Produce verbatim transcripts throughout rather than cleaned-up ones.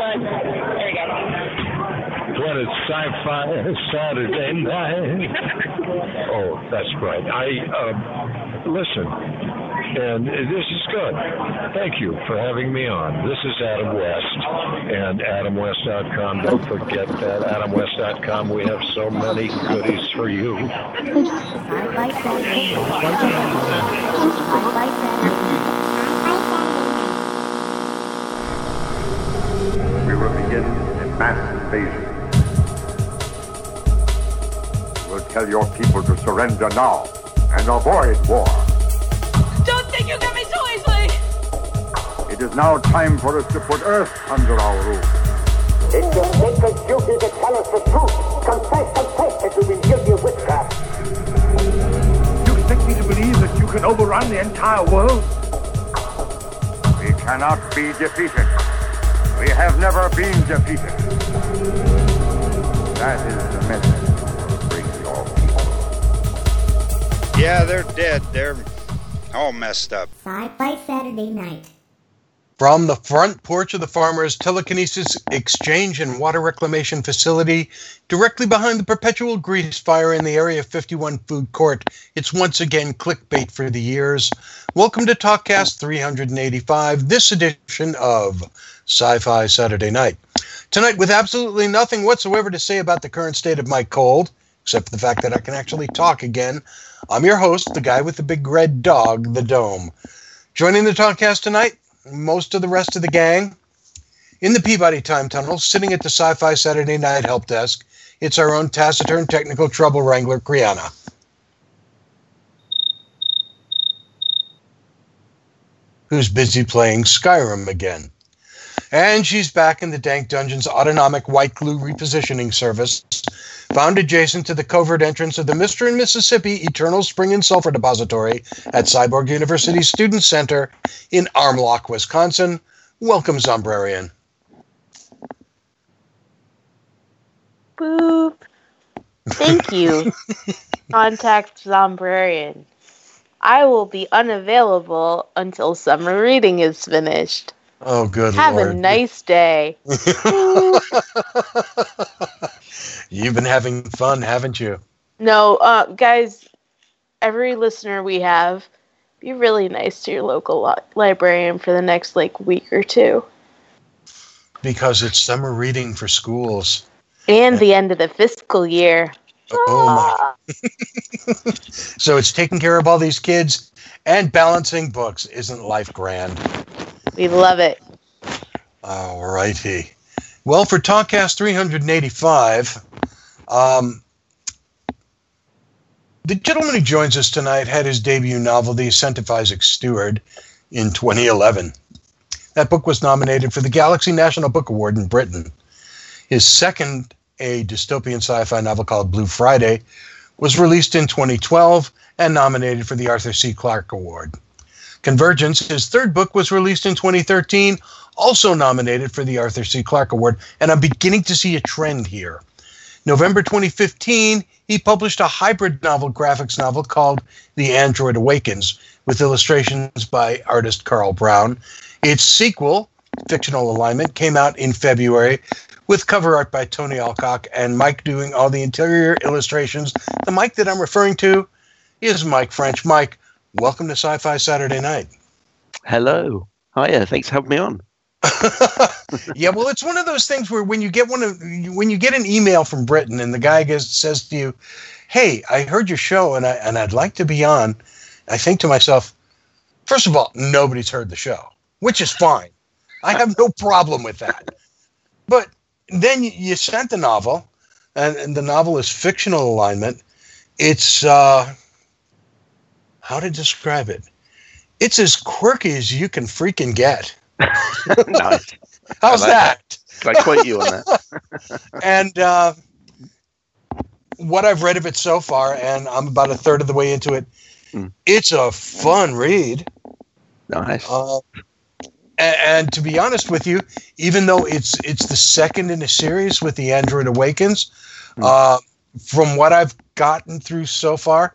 I'm done. There we go. What a sci-fi Saturday night. Oh, that's right. I uh, listen, and this is good. Thank you for having me on. This is Adam West, and Adam West dot com. Don't forget that, Adam West dot com. We have so many goodies for you. We will begin a mass invasion. We'll tell your people to surrender now and avoid war. Don't think you get me so easily! It is now time for us to put Earth under our rule. It will take a duty to tell us the truth. Confess, confess that you will give you witchcraft. You expect me to believe that you can overrun the entire world? We cannot be defeated. We have never been defeated. That is the message. Bring your people. Yeah, they're dead. They're all messed up. Sci-Fi Saturday Night. From the front porch of the Farmers Telekinesis Exchange and Water Reclamation Facility, directly behind the perpetual grease fire in the Area fifty-one Food Court, it's once again clickbait for the years. Welcome to TalkCast three eighty-five, this edition of Sci-Fi Saturday Night. Tonight, with absolutely nothing whatsoever to say about the current state of my cold, except for the fact that I can actually talk again, I'm your host, the guy with the big red dog, the Dome. Joining the TalkCast tonight, most of the rest of the gang in the Peabody Time Tunnel, sitting at the Sci-Fi Saturday Night help desk. It's our own taciturn technical trouble wrangler, Kriana. Who's busy playing Skyrim again. And she's back in the Dank Dungeon's autonomic white glue repositioning service, found adjacent to the covert entrance of the Mister and Mississippi Eternal Spring and Sulfur Depository at Cyborg University Student Center in Armlock, Wisconsin. Welcome, Zombrarian. Boop. Thank you. Contact Zombrarian. I will be unavailable until summer reading is finished. Oh, good Have Lord. Have a nice day. You've been having fun, haven't you? No, uh, guys, every listener we have, be really nice to your local li- librarian for the next, like, week or two. Because it's summer reading for schools. And, and the end of the fiscal year. Oh, ah. my. So it's taking care of all these kids and balancing books. Isn't life grand? We love it. All righty. Well, for TalkCast three eighty-five, um, the gentleman who joins us tonight had his debut novel, The Ascent of Isaac Steward, in twenty eleven. That book was nominated for the Galaxy National Book Award in Britain. His second, a dystopian sci-fi novel called Blue Friday, was released in twenty twelve and nominated for the Arthur C. Clarke Award. Convergence, his third book, was released in twenty thirteen, also nominated for the Arthur C. Clarke Award, and I'm beginning to see a trend here. November twenty fifteen, he published a hybrid novel graphics novel called The Android Awakens, with illustrations by artist Carl Brown. Its sequel, Fictional Alignment, came out in February, with cover art by Tony Alcock and Mike doing all the interior illustrations. The Mike that I'm referring to is Mike French. Mike, welcome to Sci-Fi Saturday Night. Hello. Hiya. Thanks for having me on. Yeah, well, it's one of those things where when you get one of when you get an email from Britain and the guy gets, says to you, "Hey, I heard your show and I and I'd like to be on," I think to myself, first of all, nobody's heard the show, which is fine. I have no problem with that. But then you sent the novel, and, and the novel is Fictional Alignment. It's uh, how to describe it? It's as quirky as you can freaking get. Nice. How's I like that? that? I quote you on that. And uh, what I've read of it so far, and I'm about a third of the way into it, mm. It's a fun read. Nice. Uh, and, and to be honest with you, even though it's it's the second in a series with The Android Awakens, mm. uh, from what I've gotten through so far,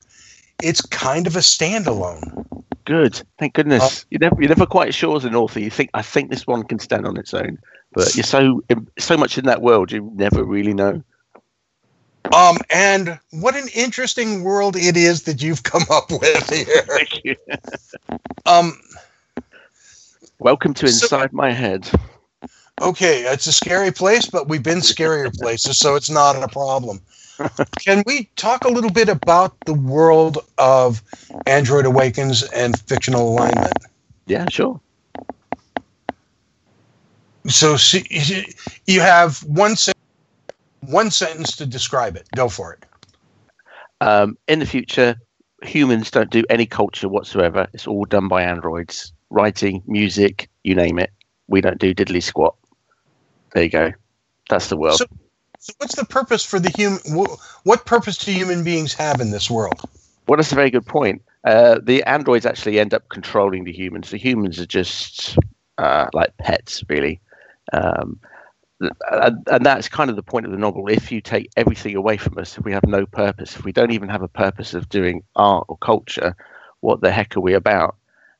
it's kind of a standalone. good. Thank goodness. Uh, you're, never, you're never quite sure as an author. You think, I think this one can stand on its own. But you're so so much in that world, you never really know. Um, and what an interesting world it is that you've come up with here. Thank you. um, Welcome to Inside so, My Head. Okay, it's a scary place, but we've been scarier places, so it's not a problem. Can we talk a little bit about the world of Android Awakens and Fictional Alignment? Yeah, sure. So, so you have one sentence. One sentence to describe it. Go for it. Um, in the future, humans don't do any culture whatsoever. It's all done by androids. Writing, music, you name it. We don't do diddly squat. There you go. That's the world. So, so what's the purpose for the human? What purpose do human beings have in this world? Well, that's a very good point. Uh, the androids actually end up controlling the humans. The humans are just uh, like pets, really. Um And, and that's kind of the point of the novel. If you take everything away from us, if we have no purpose, if we don't even have a purpose of doing art or culture, what the heck are we about?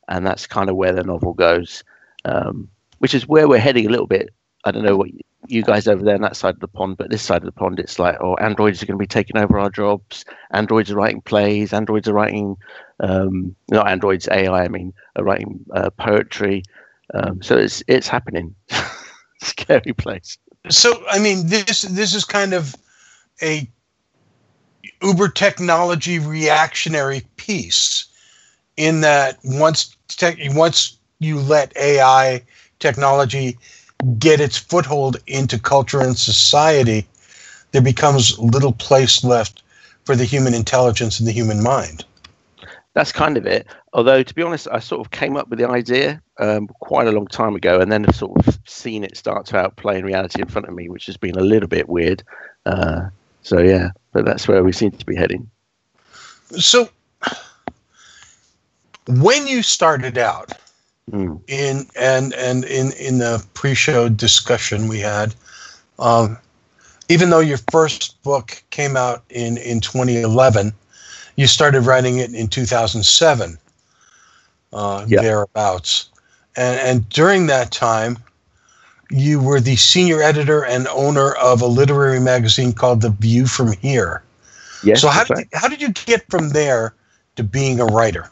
And that's kind of where the novel goes, um, which is where we're heading a little bit. I don't know what you guys over there on that side of the pond, but this side of the pond, it's like, oh, androids are going to be taking over our jobs. Androids are writing plays. Androids are writing, um, not androids, A I, I mean, are writing uh, poetry. Um, so it's it's happening. Scary place. So, I mean, this this is kind of a uber technology reactionary piece, in that once tech, once you let A I technology get its foothold into culture and society, there becomes little place left for the human intelligence and the human mind. That's kind of it. Although, to be honest, I sort of came up with the idea um, quite a long time ago, and then have sort of seen it start to outplay in reality in front of me, which has been a little bit weird. Uh, so, yeah, but that's where we seem to be heading. So, when you started out, mm. in and and in, in the pre-show discussion we had, um, even though your first book came out in, in twenty eleven, you started writing it in two thousand seven, uh, yeah. thereabouts. And, and during that time, you were the senior editor and owner of a literary magazine called The View From Here. Yes, so how did, right. you, how did you get from there to being a writer?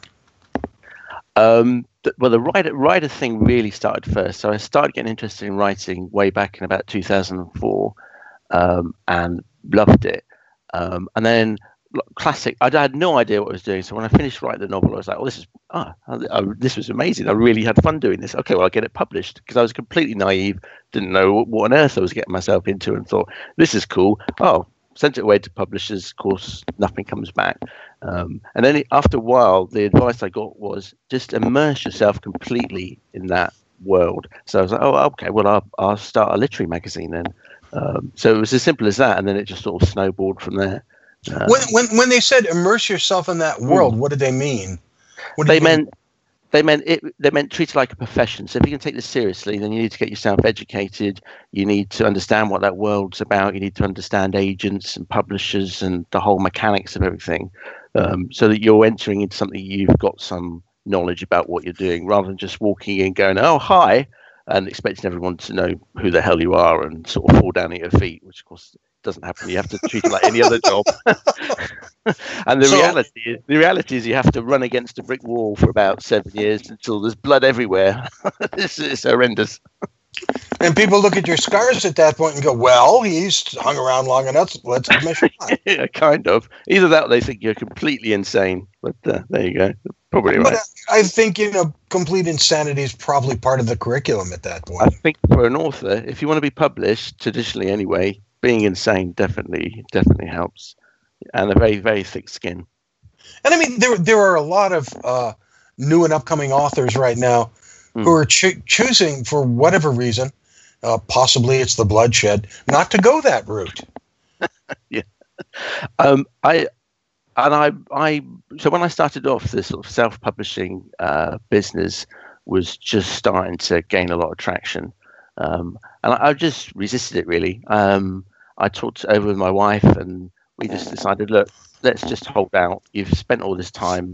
Um, th- well, the writer, writer thing really started first. So I started getting interested in writing way back in about two thousand four, um, and loved it. Um, and then... classic. I had no idea what I was doing. So when I finished writing the novel, I was like, "Oh, this is ah, oh, this was amazing. I really had fun doing this. Okay, well, I'll get it published." Because I was completely naive, didn't know what on earth I was getting myself into, and thought, "This is cool." Oh, sent it away to publishers. Of course, nothing comes back. Um, and then after a while, the advice I got was just immerse yourself completely in that world. So I was like, "Oh, okay. Well, I'll, I'll start a literary magazine then." Um, so it was as simple as that, and then it just sort of snowballed from there. Uh, when, when when they said immerse yourself in that world, what did they mean? What did they meant mean? they meant it. They meant treat it like a profession. So if you can take this seriously, then you need to get yourself educated. You need to understand what that world's about. You need to understand agents and publishers and the whole mechanics of everything, um, so that you're entering into something you've got some knowledge about what you're doing, rather than just walking in going, "Oh, hi," and expecting everyone to know who the hell you are and sort of fall down at your feet, which of course doesn't happen. You have to treat it like any other job. And the so, reality is, the reality is you have to run against a brick wall for about seven years until there's blood everywhere. This is horrendous. And people look at your scars at that point and go, "Well, he's hung around long enough. Let's give him a shot." Yeah, kind of. Either that, or they think you're completely insane. But uh, there you go. Probably right. But I think you know, complete insanity is probably part of the curriculum at that point. I think for an author, if you want to be published, traditionally anyway, being insane definitely definitely helps, and a very, very thick skin. And I mean, there there are a lot of uh, new and upcoming authors right now mm. who are cho- choosing, for whatever reason, uh, possibly it's the bloodshed, not to go that route. Yeah, um, I and I I so when I started off, this sort of self-publishing uh, business was just starting to gain a lot of traction. Um, and I, I just resisted it, really. Um, I talked over with my wife, and we just decided, look, let's just hold out. You've spent all this time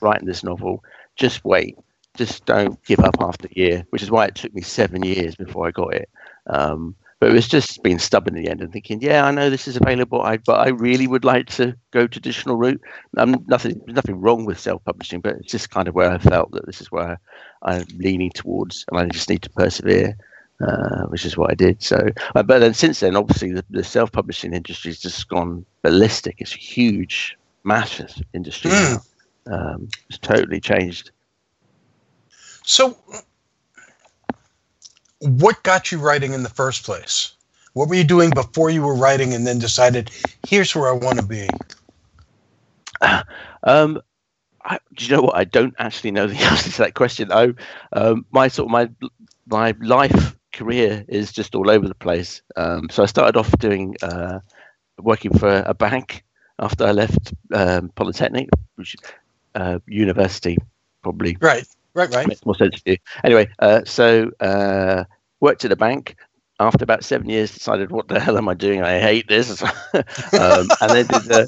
writing this novel. just wait. Just don't give up after a year, which is why it took me seven years before I got it. Um, but it was just being stubborn in the end and thinking, yeah, I know this is available, I, but I really would like to go traditional route. Um, nothing, nothing wrong with self-publishing, but it's just kind of where I felt that this is where I'm leaning towards, and I just need to persevere, uh, which is what I did. So, uh, but then since then, obviously, the, the self-publishing industry has just gone ballistic. It's a huge, massive industry mm. now. Um, it's totally changed. So, what got you writing in the first place? What were you doing before you were writing and then decided, here's where I want to be? Um, I, do you know what? I don't actually know the answer to that question. I, um, my sort of my my life career is just all over the place. Um, so I started off doing uh, working for a bank after I left um, Polytechnic, which uh, university probably right. Right, right. Makes more sense to you. Anyway, uh, so uh, worked at a bank. After about seven years, decided, what the hell am I doing? I hate this. um, and then did, uh,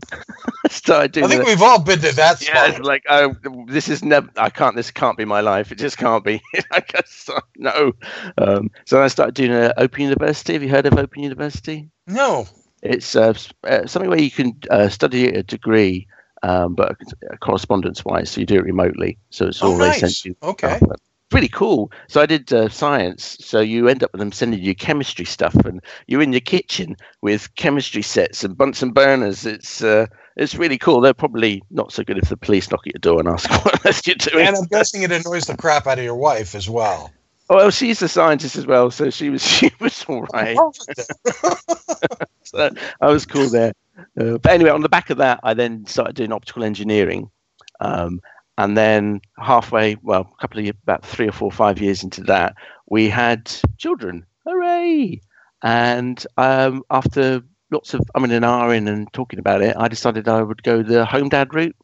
started doing. I think the, we've all been to that spot. Yeah, it's like, oh, this is never. I can't. This can't be my life. It just can't be. I guess uh, no. Um, so I started doing uh, Open University. Have you heard of Open University? No. It's uh, something where you can uh, study a degree. Um, but correspondence-wise, so you do it remotely. So it's all oh, nice. They send you. Okay. Stuff. Pretty cool. So I did uh, science. So you end up with them sending you chemistry stuff, and you're in your kitchen with chemistry sets and Bunsen burners. It's uh, it's really cool. They're probably not so good if the police knock at your door and ask what you're doing. And I'm guessing it annoys the crap out of your wife as well. Oh, well, she's a scientist as well, so she was she was all right. So I was cool there. Uh, but anyway, on the back of that, I then started doing optical engineering, um, and then halfway, well, a couple of years, about three or four, five years into that, we had children. Hooray! And um, after lots of umming and ahhing and talking about it, I decided I would go the home dad route.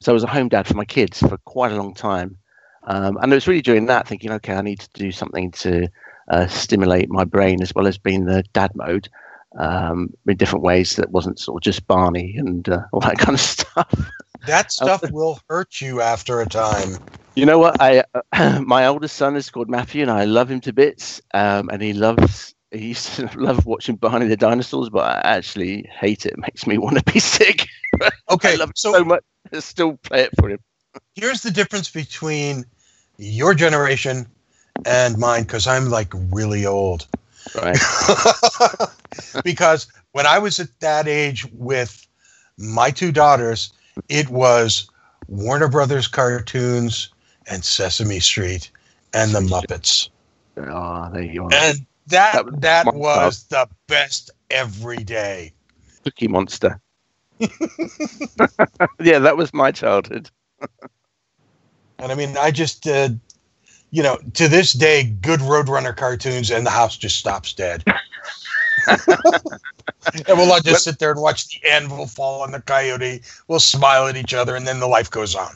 So I was a home dad for my kids for quite a long time, um, and it was really during that thinking, okay, I need to do something to uh, stimulate my brain as well as being the dad mode. Um, in different ways that wasn't sort of just Barney and uh, all that kind of stuff. That stuff will hurt you after a time. You know what? I uh, my oldest son is called Matthew, and I love him to bits. Um, and he loves he used to love watching Barney the Dinosaurs, but I actually hate it. It makes me want to be sick. Okay, I love so, it so much. I still play it for him. Here's the difference between your generation and mine, because I'm like really old. Right. Because when I was at that age with my two daughters, it was Warner Brothers cartoons and Sesame Street and the Muppets. Oh, there you are. And that that was, that was the best every day. Cookie Monster. Yeah, that was my childhood. And I mean, I just did. Uh, You know, to this day, good Roadrunner cartoons, and the house just stops dead. And we'll all just sit there and watch the anvil fall on the coyote. We'll smile at each other, and then the life goes on.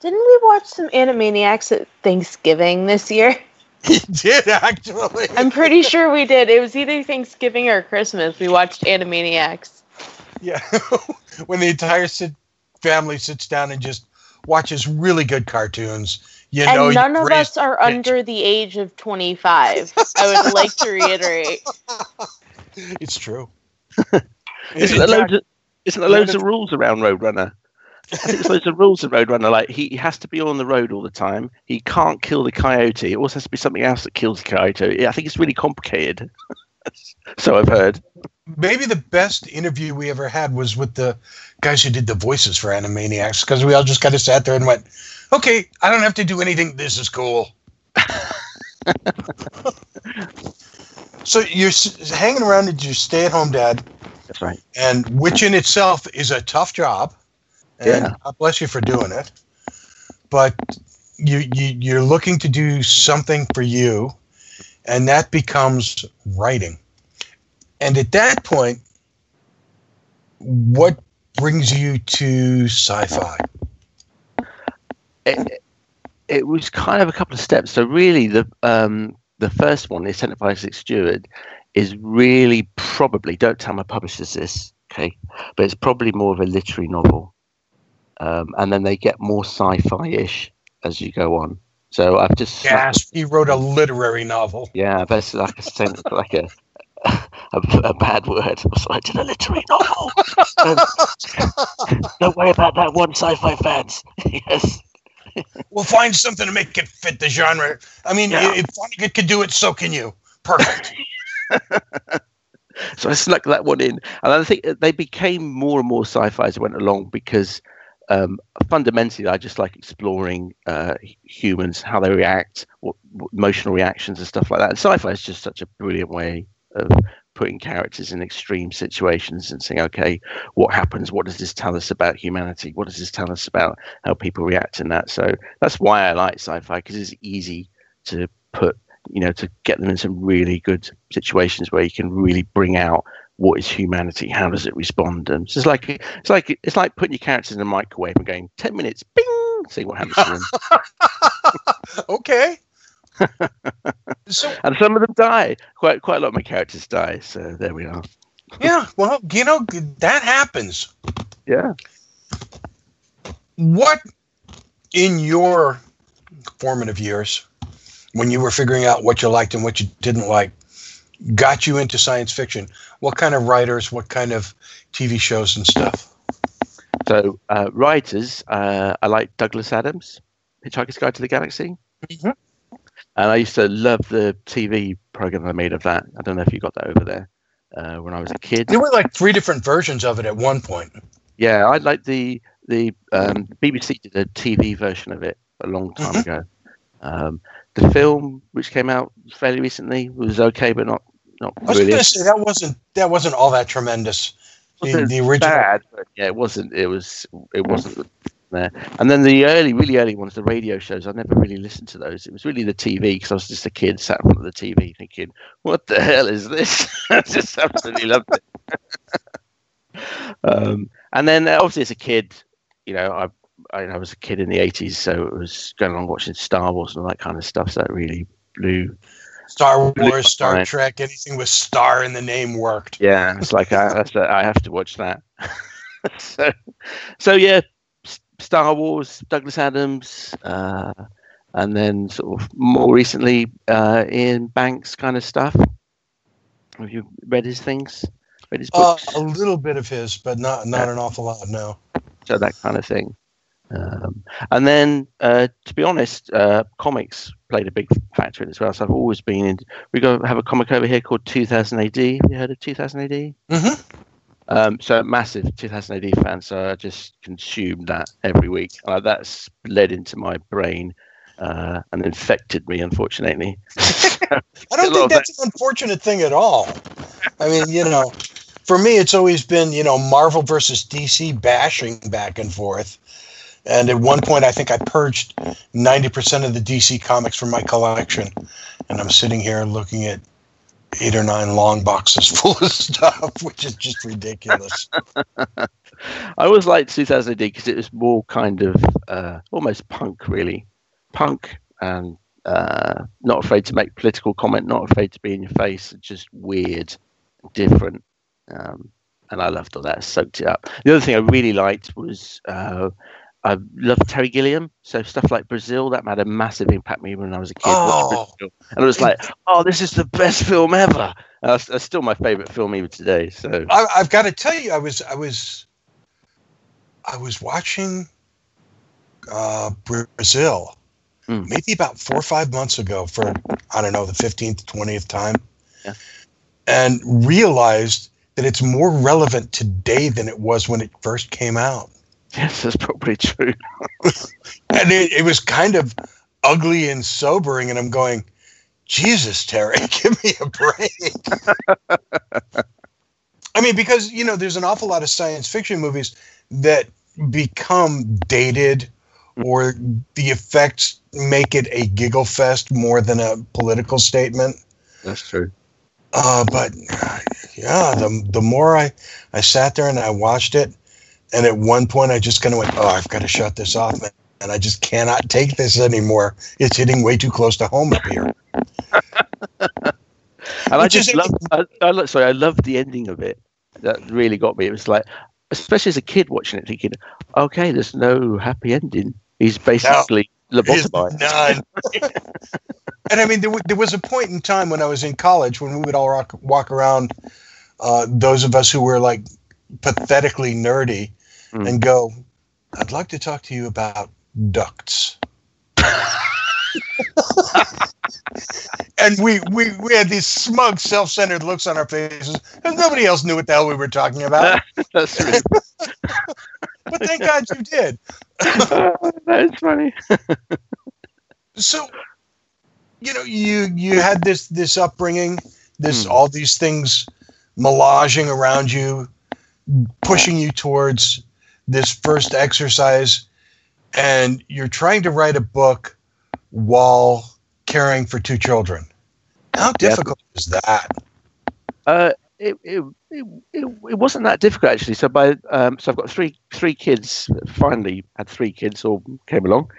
Didn't we watch some Animaniacs at Thanksgiving this year? We did, actually. I'm pretty sure we did. It was either Thanksgiving or Christmas. We watched Animaniacs. Yeah. When the entire sit- family sits down and just watches really good cartoons. You and know, none of us are pitch. under the age of twenty-five. I would like to reiterate. It's true. Isn't there loads of, isn't there loads of rules around Roadrunner? I think there's loads of rules in Roadrunner. Like, he, he has to be on the road all the time. He can't kill the coyote. It also has to be something else that kills the coyote. I think it's really complicated. So I've heard. Maybe the best interview we ever had was with the guys who did the voices for Animaniacs, because we all just kind of sat there and went, okay, I don't have to do anything. This is cool. So you're hanging around as your stay-at-home dad. That's right. And which in itself is a tough job. And yeah. God bless you for doing it. But you, you, you're looking to do something for you, and that becomes writing. And at that point, what brings you to sci-fi? It, it was kind of a couple of steps. So really, the um, the first one, The Ascent of Isaac Steward, is really probably, don't tell my publishers this, okay, but it's probably more of a literary novel. Um, and then they get more sci-fi-ish as you go on. So I've just... Yes, he wrote a literary novel. Yeah, that's like a, like a, a, a bad word. So I did a literary novel. um, don't worry about that one, sci-fi fans. Yes. We'll find something to make it fit the genre. I mean, yeah. If Vonnegut could do it, so can you. Perfect. So I snuck that one in. And I think they became more and more sci-fi as it went along because... Um, fundamentally, I just like exploring uh, humans, how they react, what, what emotional reactions and stuff like that. And sci-fi is just such a brilliant way of putting characters in extreme situations and saying, okay, what happens? What does this tell us about humanity? What does this tell us about how people react in that? So that's why I like sci-fi, because it's easy to put, you know, to get them in some really good situations where you can really bring out what is humanity? How does it respond? And so it's like it's like it's like putting your characters in the microwave and going ten minutes, bing, see what happens to them. Okay. So, and some of them die. Quite quite a lot of my characters die. So there we are. Yeah. Well, you know that happens. Yeah. What in your formative years, when you were figuring out what you liked and what you didn't like, got you into science fiction? What kind of writers, what kind of T V shows and stuff? So uh, writers, uh, I like Douglas Adams, Hitchhiker's Guide to the Galaxy. Mm-hmm. And I used to love the T V program I made of that. I don't know if you got that over there uh, when I was a kid. There were like three different versions of it at one point. Yeah, I like the, the um, B B C did a T V version of it a long time mm-hmm. ago. Um, the film, which came out fairly recently, was okay, but not not I was brilliant. Gonna say, that wasn't that wasn't all that tremendous. The, the original, bad, but yeah, it wasn't. It was. It wasn't there. And then the early, really early ones, the radio shows. I never really listened to those. It was really the T V because I was just a kid sat in front of the T V thinking, "What the hell is this?" I just absolutely loved it. um, and then obviously as a kid, you know, I. I, I was a kid in the eighties, so it was going along watching Star Wars and all that kind of stuff. So it really blew. Star blew Wars, Star mind. Trek, anything with "star" in the name worked. Yeah, it's like I, that's a, I have to watch that. so, so yeah, S- Star Wars, Douglas Adams, uh, and then sort of more recently uh, Ian Banks kind of stuff. Have you read his things? Read his books? Uh, a little bit of his, but not not yeah. an awful lot. No. So that kind of thing. Um, and then, uh, to be honest, uh, comics played a big factor in it as well. So I've always been in. We go have a comic over here called two thousand A D. Have you heard of two thousand A D? Mm-hmm. Um, so massive two thousand A D fan. So I just consumed that every week. Uh, that's bled into my brain uh, and infected me, unfortunately. I don't think that's that. an unfortunate thing at all. I mean, you know, for me, it's always been you know Marvel versus D C bashing back and forth. And at one point, I think I purged ninety percent of the D C comics from my collection. And I'm sitting here looking at eight or nine long boxes full of stuff, which is just ridiculous. I always liked two thousand A D because it was more kind of uh, almost punk, really. Punk and uh, not afraid to make political comment, not afraid to be in your face, just weird, different. Um, and I loved all that. I soaked it up. The other thing I really liked was... Uh, I love Terry Gilliam, so stuff like Brazil, that had a massive impact on me when I was a kid. Oh. And I was like, oh, this is the best film ever. Uh, it's still my favorite film even today. So I, I've got to tell you, I was I was, I was watching uh, Brazil mm. maybe about four or five months ago for, I don't know, the fifteenth, twentieth time, yeah. and realized that it's more relevant today than it was when it first came out. Yes, that's probably true. And it, it was kind of ugly and sobering, and I'm going, Jesus, Terry, give me a break. I mean, because, you know, there's an awful lot of science fiction movies that become dated or the effects make it a giggle fest more than a political statement. That's true. Uh, but, yeah, the, the more I, I sat there and I watched it, and at one point, I just kind of went, oh, I've got to shut this off, man. And I just cannot take this anymore. It's hitting way too close to home up here. And I just love, I, I, sorry, I loved the ending of it. That really got me. It was like, especially as a kid watching it, thinking, okay, there's no happy ending. He's basically no, lobotomized. None. And I mean, there, w- there was a point in time when I was in college when we would all rock- walk around, uh, those of us who were like pathetically nerdy, mm. and go, I'd like to talk to you about ducts. And we, we, we had these smug, self-centered looks on our faces because nobody else knew what the hell we were talking about. That's true. But thank God you did. That's funny. So, you know, you you had this this upbringing, this mm. all these things melaging around you, pushing you towards this first exercise, and you're trying to write a book while caring for two children. How difficult yep. is that? Uh, it, it it it wasn't that difficult actually. So by um, so I've got three three kids. Finally, had three kids all came along,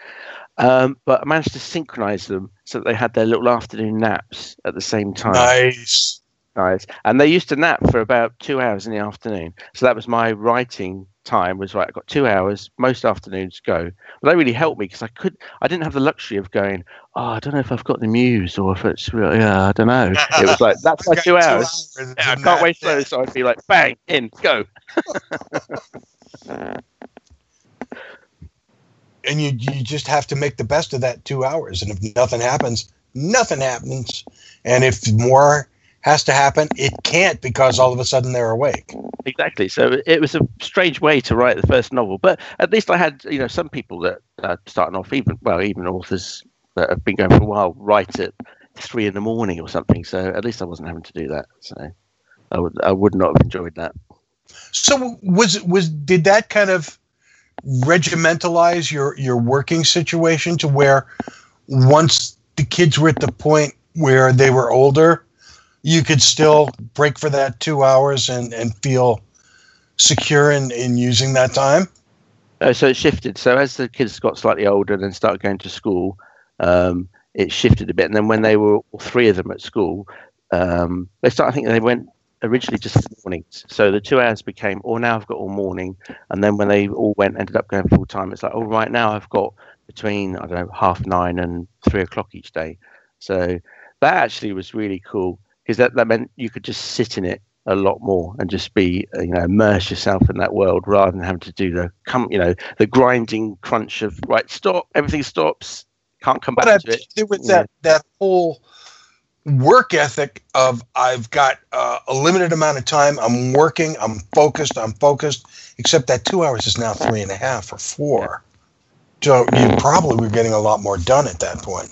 um, but I managed to synchronize them so that they had their little afternoon naps at the same time. Nice, nice. And they used to nap for about two hours in the afternoon. So that was my writing time. Was right. I got two hours most afternoons go. But that really helped me because I could. I didn't have the luxury of going, oh, I don't know if I've got the muse or if it's really, yeah, I don't know. It was like, that's my two hours. Two hours yeah, I can't that. wait for those. So I'd be like, bang, in, go. And you, you just have to make the best of that two hours. And if nothing happens, nothing happens. And if more has to happen, it can't, because all of a sudden they're awake. Exactly. So it was a strange way to write the first novel. But at least I had, you know, some people that uh, starting off, even, well, even authors that have been going for a while, write at three in the morning or something. So at least I wasn't having to do that. So I would, I would not have enjoyed that. So was was did that kind of regimentalize your, your working situation to where once the kids were at the point where they were older, you could still break for that two hours and, and feel secure in, in using that time? Uh, so it shifted. So as the kids got slightly older and started going to school, um, it shifted a bit. And then when they were all three of them at school, um, they started, I think they went originally just in the mornings. So the two hours became, oh, now I've got all morning. And then when they all went, ended up going full time, it's like, oh, right now I've got between, I don't know, half nine and three o'clock each day. So that actually was really cool. Because that, that meant you could just sit in it a lot more and just be, you know, immerse yourself in that world rather than having to do the, come, you know, the grinding crunch of, right, stop, everything stops, can't come back but to I, it. There was that, that whole work ethic of I've got uh, a limited amount of time, I'm working, I'm focused, I'm focused, except that two hours is now three and a half or four. So you probably were getting a lot more done at that point.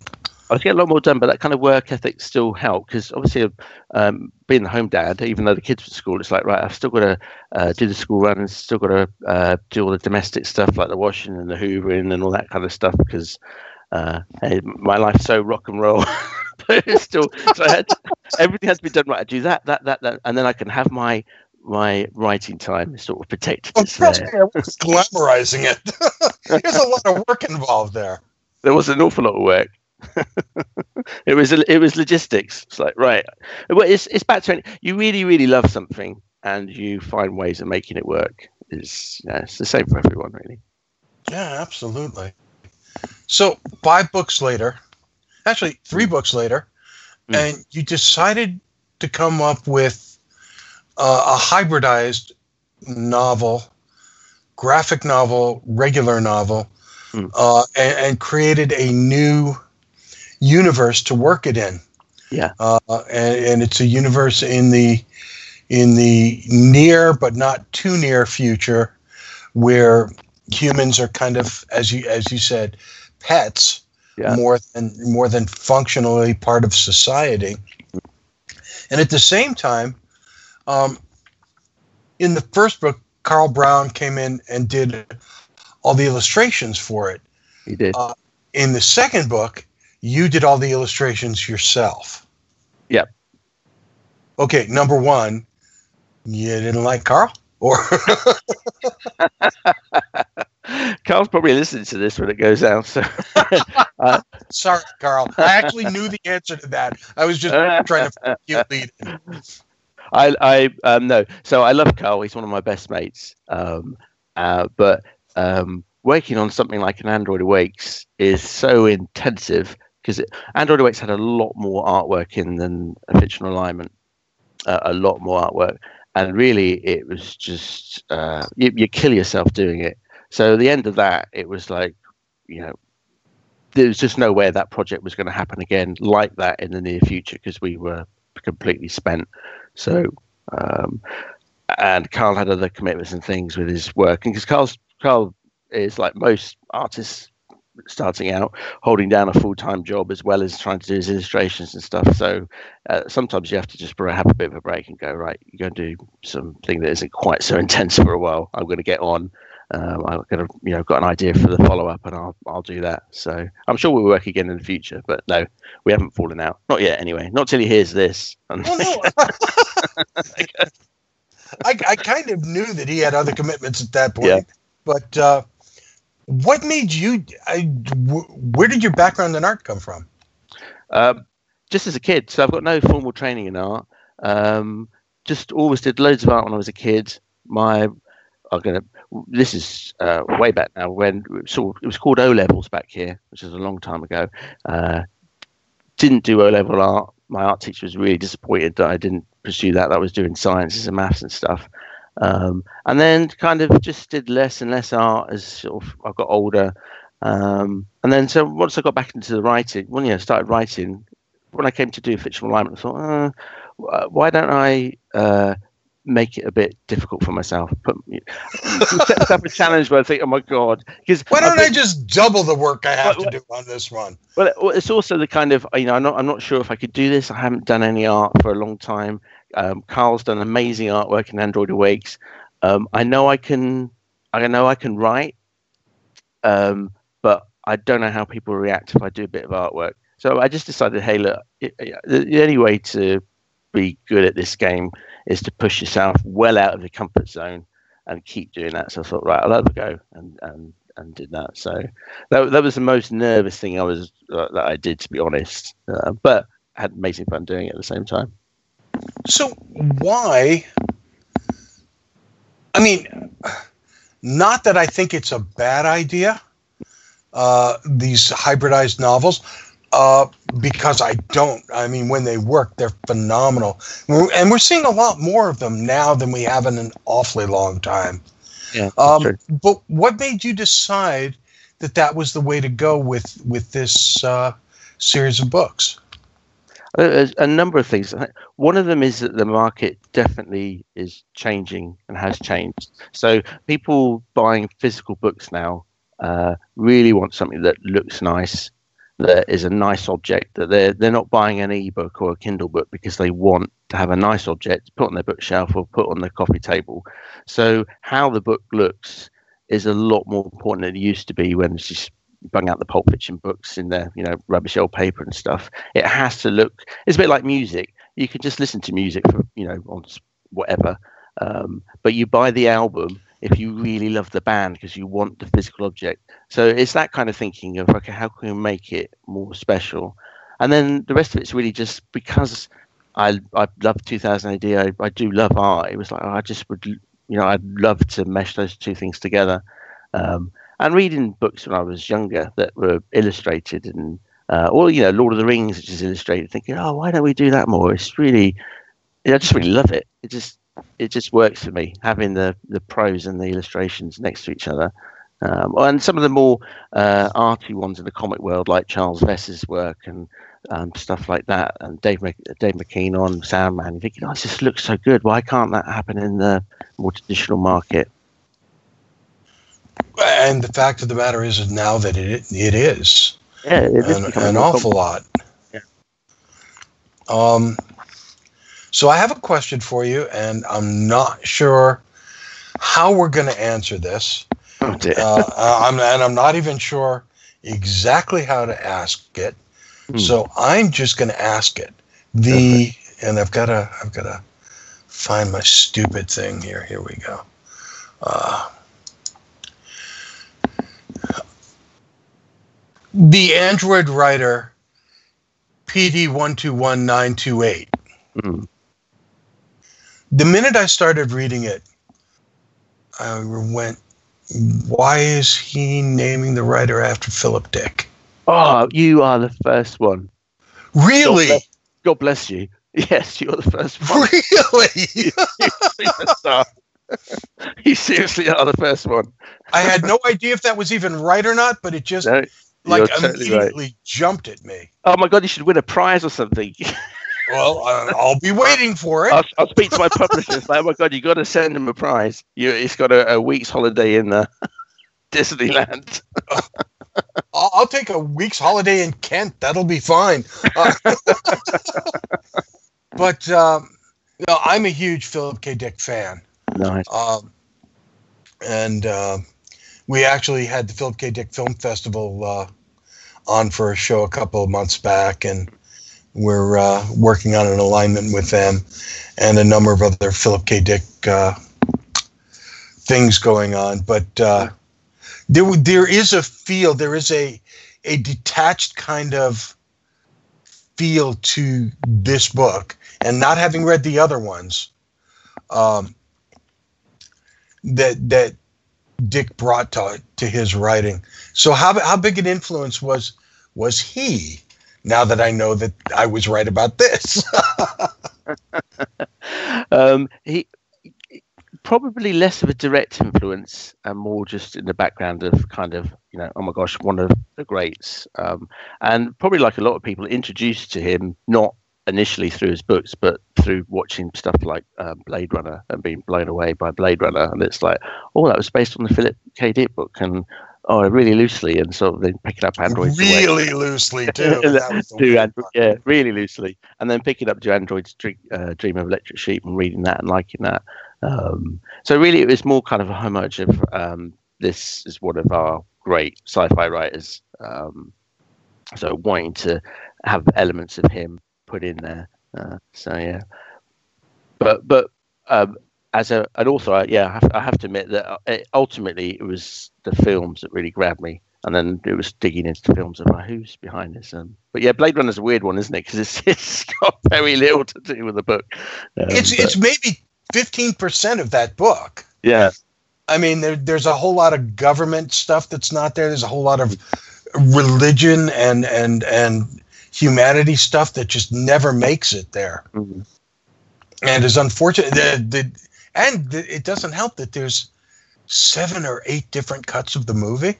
I was getting a lot more done, but that kind of work ethic still helped because obviously um, being the home dad, even though the kids were at school, it's like, right, I've still got to uh, do the school run and still got to uh, do all the domestic stuff like the washing and the hoovering and all that kind of stuff because uh, hey, my life's so rock and roll. But it's still, so I had to, everything has to be done right. I do that, that, that, that, and then I can have my my writing time is sort of protected. Oh, trust me, I was glamorizing it. There's a lot of work involved there. There was an awful lot of work. it was it was logistics. It's like right, well, it's it's back to you really really love something and you find ways of making it work. Is yeah, it's the same for everyone really. Yeah, absolutely. So five books later, actually three books later, mm. and you decided to come up with uh, a hybridized novel, graphic novel, regular novel, mm. uh, and, and created a new universe to work it in. Yeah. Uh, and, and it's a universe in the in the near but not too near future where humans are kind of, as you as you said, pets yeah. more than more than functionally part of society. And at the same time, um, in the first book, Carl Brown came in and did all the illustrations for it. He did. Uh, in the second book, you did all the illustrations yourself. Yep. Okay, number one, you didn't like Carl? Or Carl's probably listening to this when it goes out. So. uh, Sorry, Carl. I actually knew the answer to that. I was just trying to lead. I, I um, no. So I love Carl. He's one of my best mates. Um, uh, but um, working on something like an Android Awakes is so intensive because Android Awakes had a lot more artwork in than a Fictional Alignment. Uh, a lot more artwork, and really it was just uh, you, you kill yourself doing it. So at the end of that, it was like, you know, there was just no way that project was going to happen again like that in the near future because we were completely spent. So, um, and Carl had other commitments and things with his work. And because Carl's, Carl is like most artists starting out, holding down a full-time job as well as trying to do his illustrations and stuff. So uh, sometimes you have to just have a bit of a break and go, right, you're going to do something that isn't quite so intense for a while. I'm going to get on. Um, I've got, a, you know, got an idea for the follow-up, and I'll I'll do that. So I'm sure we'll work again in the future, but no, we haven't fallen out. Not yet, anyway. Not till he hears this. Oh, no. I, I kind of knew that he had other commitments at that point. Yeah. But uh, what made you I, – where did your background in art come from? Um, just as a kid. So I've got no formal training in art. Um, just always did loads of art when I was a kid. My – I'm gonna. This is uh, way back now when so it was called O levels back here, which is a long time ago. Uh, didn't do O level art. My art teacher was really disappointed that I didn't pursue that. That was doing sciences and maths and stuff. Um, and then kind of just did less and less art as sort of I got older. Um, and then so once I got back into the writing, when you know, started writing, when I came to do Fictional Alignment, I thought, uh, why don't I? Uh, make it a bit difficult for myself. Put set up a challenge where I think, oh my god, because why don't I, think, I just double the work I have well, to do on this one? Well, it's also the kind of you know, I'm not, I'm not sure if I could do this. I haven't done any art for a long time. Um, Carl's done amazing artwork in Android Awakes. Um, I know I can, I know I can write, um, but I don't know how people react if I do a bit of artwork. So I just decided, hey, look, it, it, the only way to be good at this game is to push yourself well out of your comfort zone and keep doing that. So I thought, right, I'll have a go, and and and did that. So that, that was the most nervous thing I was uh, that I did, to be honest. Uh, but I had amazing fun doing it at the same time. So why? I mean, not that I think it's a bad idea. Uh, these hybridized novels. Uh, because I don't. I mean, when they work, they're phenomenal. And we're seeing a lot more of them now than we have in an awfully long time. Yeah, um, sure. But what made you decide that that was the way to go with, with this uh, series of books? There's a number of things. One of them is that the market definitely is changing and has changed. So people buying physical books now uh, really want something that looks nice. That is a nice object. That they're they're not buying an ebook or a Kindle book because they want to have a nice object to put on their bookshelf or put on their coffee table. So how the book looks is a lot more important than it used to be when it's just bung out the Pulp Fiction books in their you know rubbish old paper and stuff. It has to look. It's a bit like music. You can just listen to music for you know on whatever, um, but you buy the album if you really love the band because you want the physical object. So it's that kind of thinking of, okay, how can we make it more special? And then the rest of it's really just because I I love two thousand A D, I, I do love art. It was like, oh, I just would, you know, I'd love to mesh those two things together. Um, and reading books when I was younger that were illustrated and, uh, or, you know, Lord of the Rings, which is illustrated, thinking, oh, why don't we do that more? It's really, you know, I just really love it. It just, It just works for me, having the, the prose and the illustrations next to each other. Um, and some of the more uh, arty ones in the comic world, like Charles Vess's work and um, stuff like that, and Dave, Mc, Dave McKean on Sandman. You're thinking, oh, this just looks so good. Why can't that happen in the more traditional market? And the fact of the matter is now that it it is. Yeah, it is an, an awful lot. Yeah. Um. So I have a question for you, and I'm not sure how we're going to answer this. Oh, dear. uh, I'm, and I'm not even sure exactly how to ask it. Hmm. So I'm just going to ask it. The and I've got to I've got to find my stupid thing here. Here we go. Uh, the Android writer P D one two one nine two eight. Mm-hmm. the minute I started reading it, I went, why is he naming the writer after Philip Dick? Oh, you are the first one. Really? God bless, God bless you. Yes, you're the first one. Really? You seriously are the first one. I had no idea if that was even right or not, but it just no, like totally immediately right. jumped at me. Oh my God, you should win a prize or something. Well, uh, I'll be waiting for it. I'll, I'll speak to my publisher. Like, oh my God, you got to send him a prize. You, it's got a, a week's holiday in uh, Disneyland. uh, I'll, I'll take a week's holiday in Kent. That'll be fine. Uh, but um, you know, I'm a huge Philip K. Dick fan. Nice. Um, and uh, we actually had the Philip K. Dick Film Festival uh, on for a show a couple of months back, and we're uh, working on an alignment with them and a number of other Philip K. Dick uh, things going on. But uh, there, there is a feel, there is a, a detached kind of feel to this book. And not having read the other ones, um, that that Dick brought to, to his writing. So how how big an influence was was he? Now that I know that I was right about this, um, he probably less of a direct influence and more just in the background of kind of, you know, oh my gosh, one of the greats. Um, and probably like a lot of people introduced to him, not initially through his books, but through watching stuff like um, Blade Runner and being blown away by Blade Runner. And it's like, oh, that was based on the Philip K. Dick book. And oh, really loosely, and sort of then picking up androids. Really away. Loosely, too. to Android, yeah, really loosely. And then picking up to Android's dream, uh, dream of Electric Sheep and reading that and liking that. Um, so really, it was more kind of a homage of um, this is one of our great sci-fi writers. Um, so wanting to have elements of him put in there. Uh, so, yeah. But, but um, as a, an author, yeah, I have, I have to admit that it, ultimately it was the films that really grabbed me, and then it was digging into the films of like, who's behind this. Um, but yeah, Blade Runner's a weird one, isn't it? Because it's, it's got very little to do with the book. Um, it's but, it's maybe fifteen percent of that book. Yeah, I mean, there, there's a whole lot of government stuff that's not there. There's a whole lot of religion and and and humanity stuff that just never makes it there, mm-hmm. and is unfortunate. The, the, and the, it doesn't help that there's seven or eight different cuts of the movie.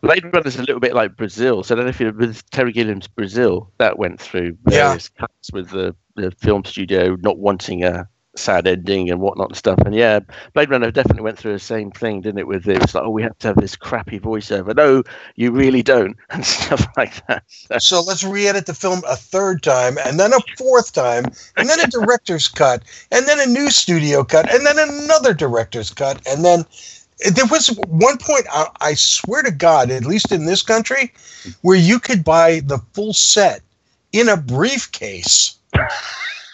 Blade Runner's a little bit like Brazil. So I don't know if you remember Terry Gilliam's Brazil. That went through various yeah. cuts with the, the film studio not wanting a sad ending and whatnot and stuff. And yeah, Blade Runner definitely went through the same thing, didn't it? With it was like, oh, we have to have this crappy voiceover. No, you really don't, and stuff like that. So, so let's re-edit the film a third time, and then a fourth time, and then a director's cut, and then a new studio cut, and then another director's cut, and then there was one point, I, I swear to God, at least in this country, where you could buy the full set in a briefcase,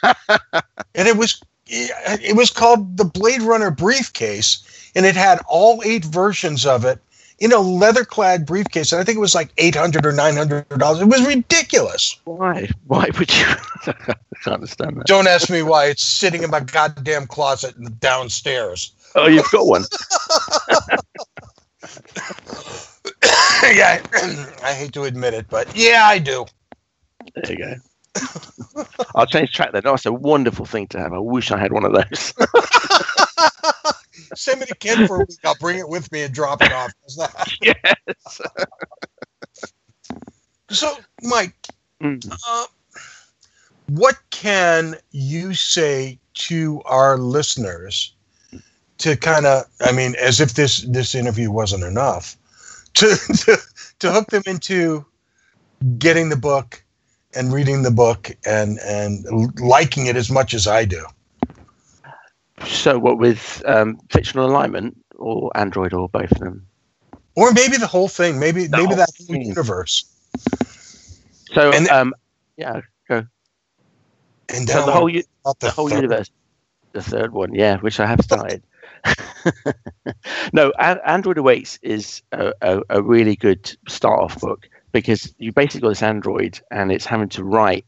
and it was. It was called the Blade Runner briefcase, and it had all eight versions of it in a leather-clad briefcase. And I think it was like eight hundred dollars or nine hundred dollars. It was ridiculous. Why? Why would you? I can't understand that. Don't ask me why. It's sitting in my goddamn closet downstairs. Oh, you've got one. Yeah, I hate to admit it, but yeah, I do. There you go. I'll change track there. That's a wonderful thing to have. I wish I had one of those. Send me to Ken for a week. I'll bring it with me and drop it off. Yes. So, Mike, mm. uh, what can you say to our listeners to kind of, I mean, as if this, this interview wasn't enough, to, to to hook them into getting the book and reading the book and, and liking it as much as I do? So what with um, Fictional Alignment or Android or both of them? Or maybe the whole thing. Maybe the maybe that whole universe. So, and, um, yeah, go. And so the whole, u- the the whole universe. The third one, yeah, which I have started. No, a- Android Awakens is a, a, a really good start-off book, because you basically got this android and it's having to write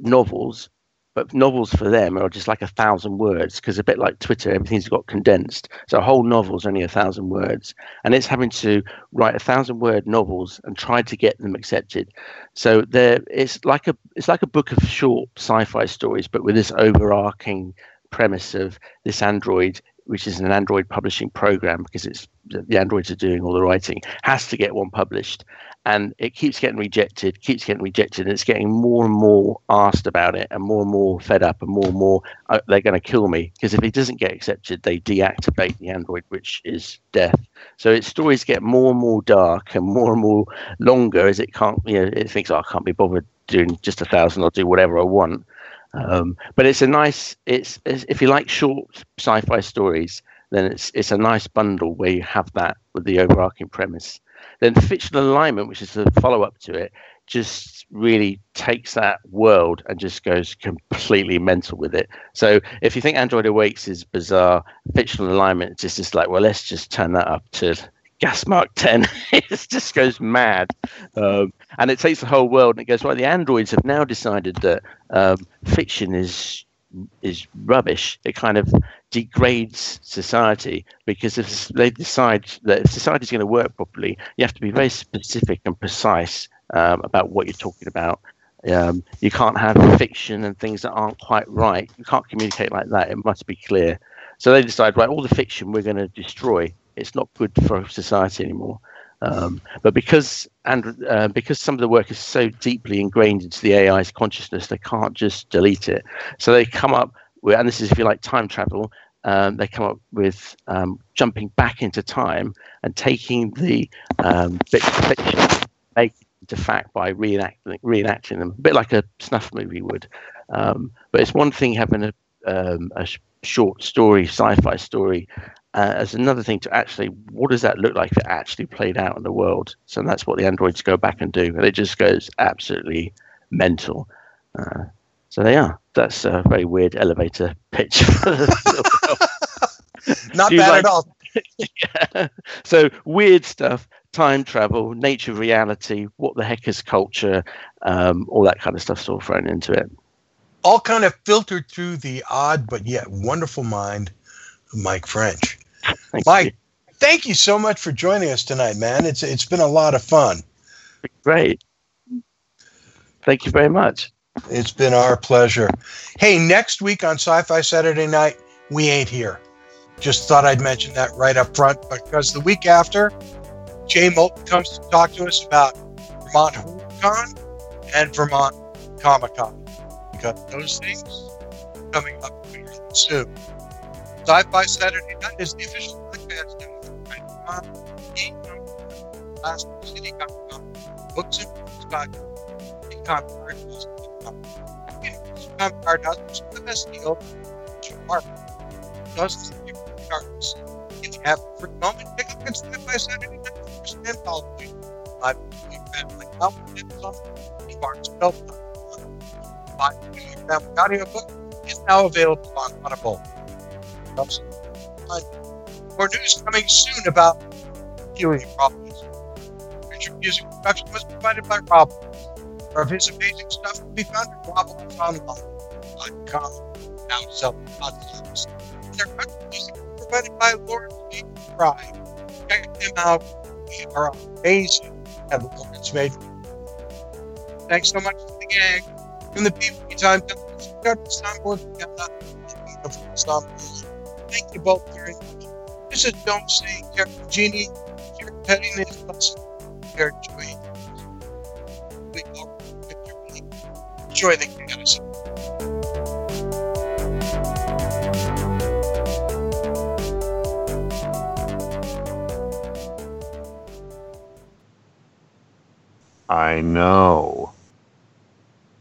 novels But novels for them are just like a thousand words, because a bit like Twitter, everything's got condensed. So a whole novel's only a thousand words. And it's having to write a thousand word novels and try to get them accepted. So there, it's like a it's like a book of short sci-fi stories, but with this overarching premise of this android, which is an android publishing program, because it's the androids are doing all the writing, has to get one published. And it keeps getting rejected, keeps getting rejected, and it's getting more and more asked about it, and more and more fed up, and more and more, uh, they're going to kill me. Because if it doesn't get accepted, they deactivate the android, which is death. So its stories get more and more dark and more and more longer, as it can't, you know, it thinks, oh, I can't be bothered doing just a thousand, I'll do whatever I want. Um, but it's a nice, it's, it's if you like short sci-fi stories, then it's it's a nice bundle where you have that with the overarching premise. Then Fictional Alignment, which is the follow-up to it, just really takes that world and just goes completely mental with it. So if you think Android Awakens is bizarre, Fictional Alignment is just, just like, well, let's just turn that up to gas mark ten. It just goes mad. Um, and it takes the whole world and it goes, well, the androids have now decided that um, fiction is is rubbish. It kind of degrades society, because if they decide that if society is going to work properly, you have to be very specific and precise um, about what you're talking about. Um, you can't have fiction and things that aren't quite right. You can't communicate like that. It must be clear. So they decide, right, all the fiction we're going to destroy. It's not good for society anymore. Um, but because and uh, because some of the work is so deeply ingrained into the A I's consciousness, they can't just delete it. So they come up with, and this is if you like time travel, um, they come up with um, jumping back into time and taking the um, bits of fiction, making it into fact by reenacting, reenacting them, a bit like a snuff movie would. Um, but it's one thing having a, um, a short story, sci-fi story, Uh, as another thing to actually, what does that look like if it actually played out in the world? So that's what the androids go back and do. And it just goes absolutely mental. Uh, so they are. That's a very weird elevator pitch. For the world. Not bad like, at all. Yeah. So weird stuff, time travel, nature, reality, what the heck is culture, um, all that kind of stuff sort of thrown into it. All kind of filtered through the odd but yet wonderful mind of Mike French. Thank Mike, you. Thank you so much for joining us tonight, man. It's it's been a lot of fun. Great. Thank you very much. It's been our pleasure. Hey, next week on Sci-Fi Saturday Night, we ain't here. Just thought I'd mention that right up front, because the week after, Jay Moulton comes to talk to us about Vermont Comic-Con and Vermont Comic-Con. We got those things coming up soon. Sci-Fi Saturday Night is the official podcast of Last City Books and If you have a free moment, pick up Sci-Fi Saturday Night first and follow me. I'm family out the audiobook is now available on Audible. More news coming soon about healing problems. Richard music production was provided by Rob. More of his amazing stuff can be found at rob online dot com. Now selling podcasts. Their country music was provided by Lawrence B. Fry. Check them out. They are amazing at Lawrence Made. Thanks so much to the gang. From the P V P time, Douglas Adams, Star Wars. Thank you both very much. This is Don't Say Care Genie, Care Pettiness, Care Joy. We all enjoy the chaos. I know.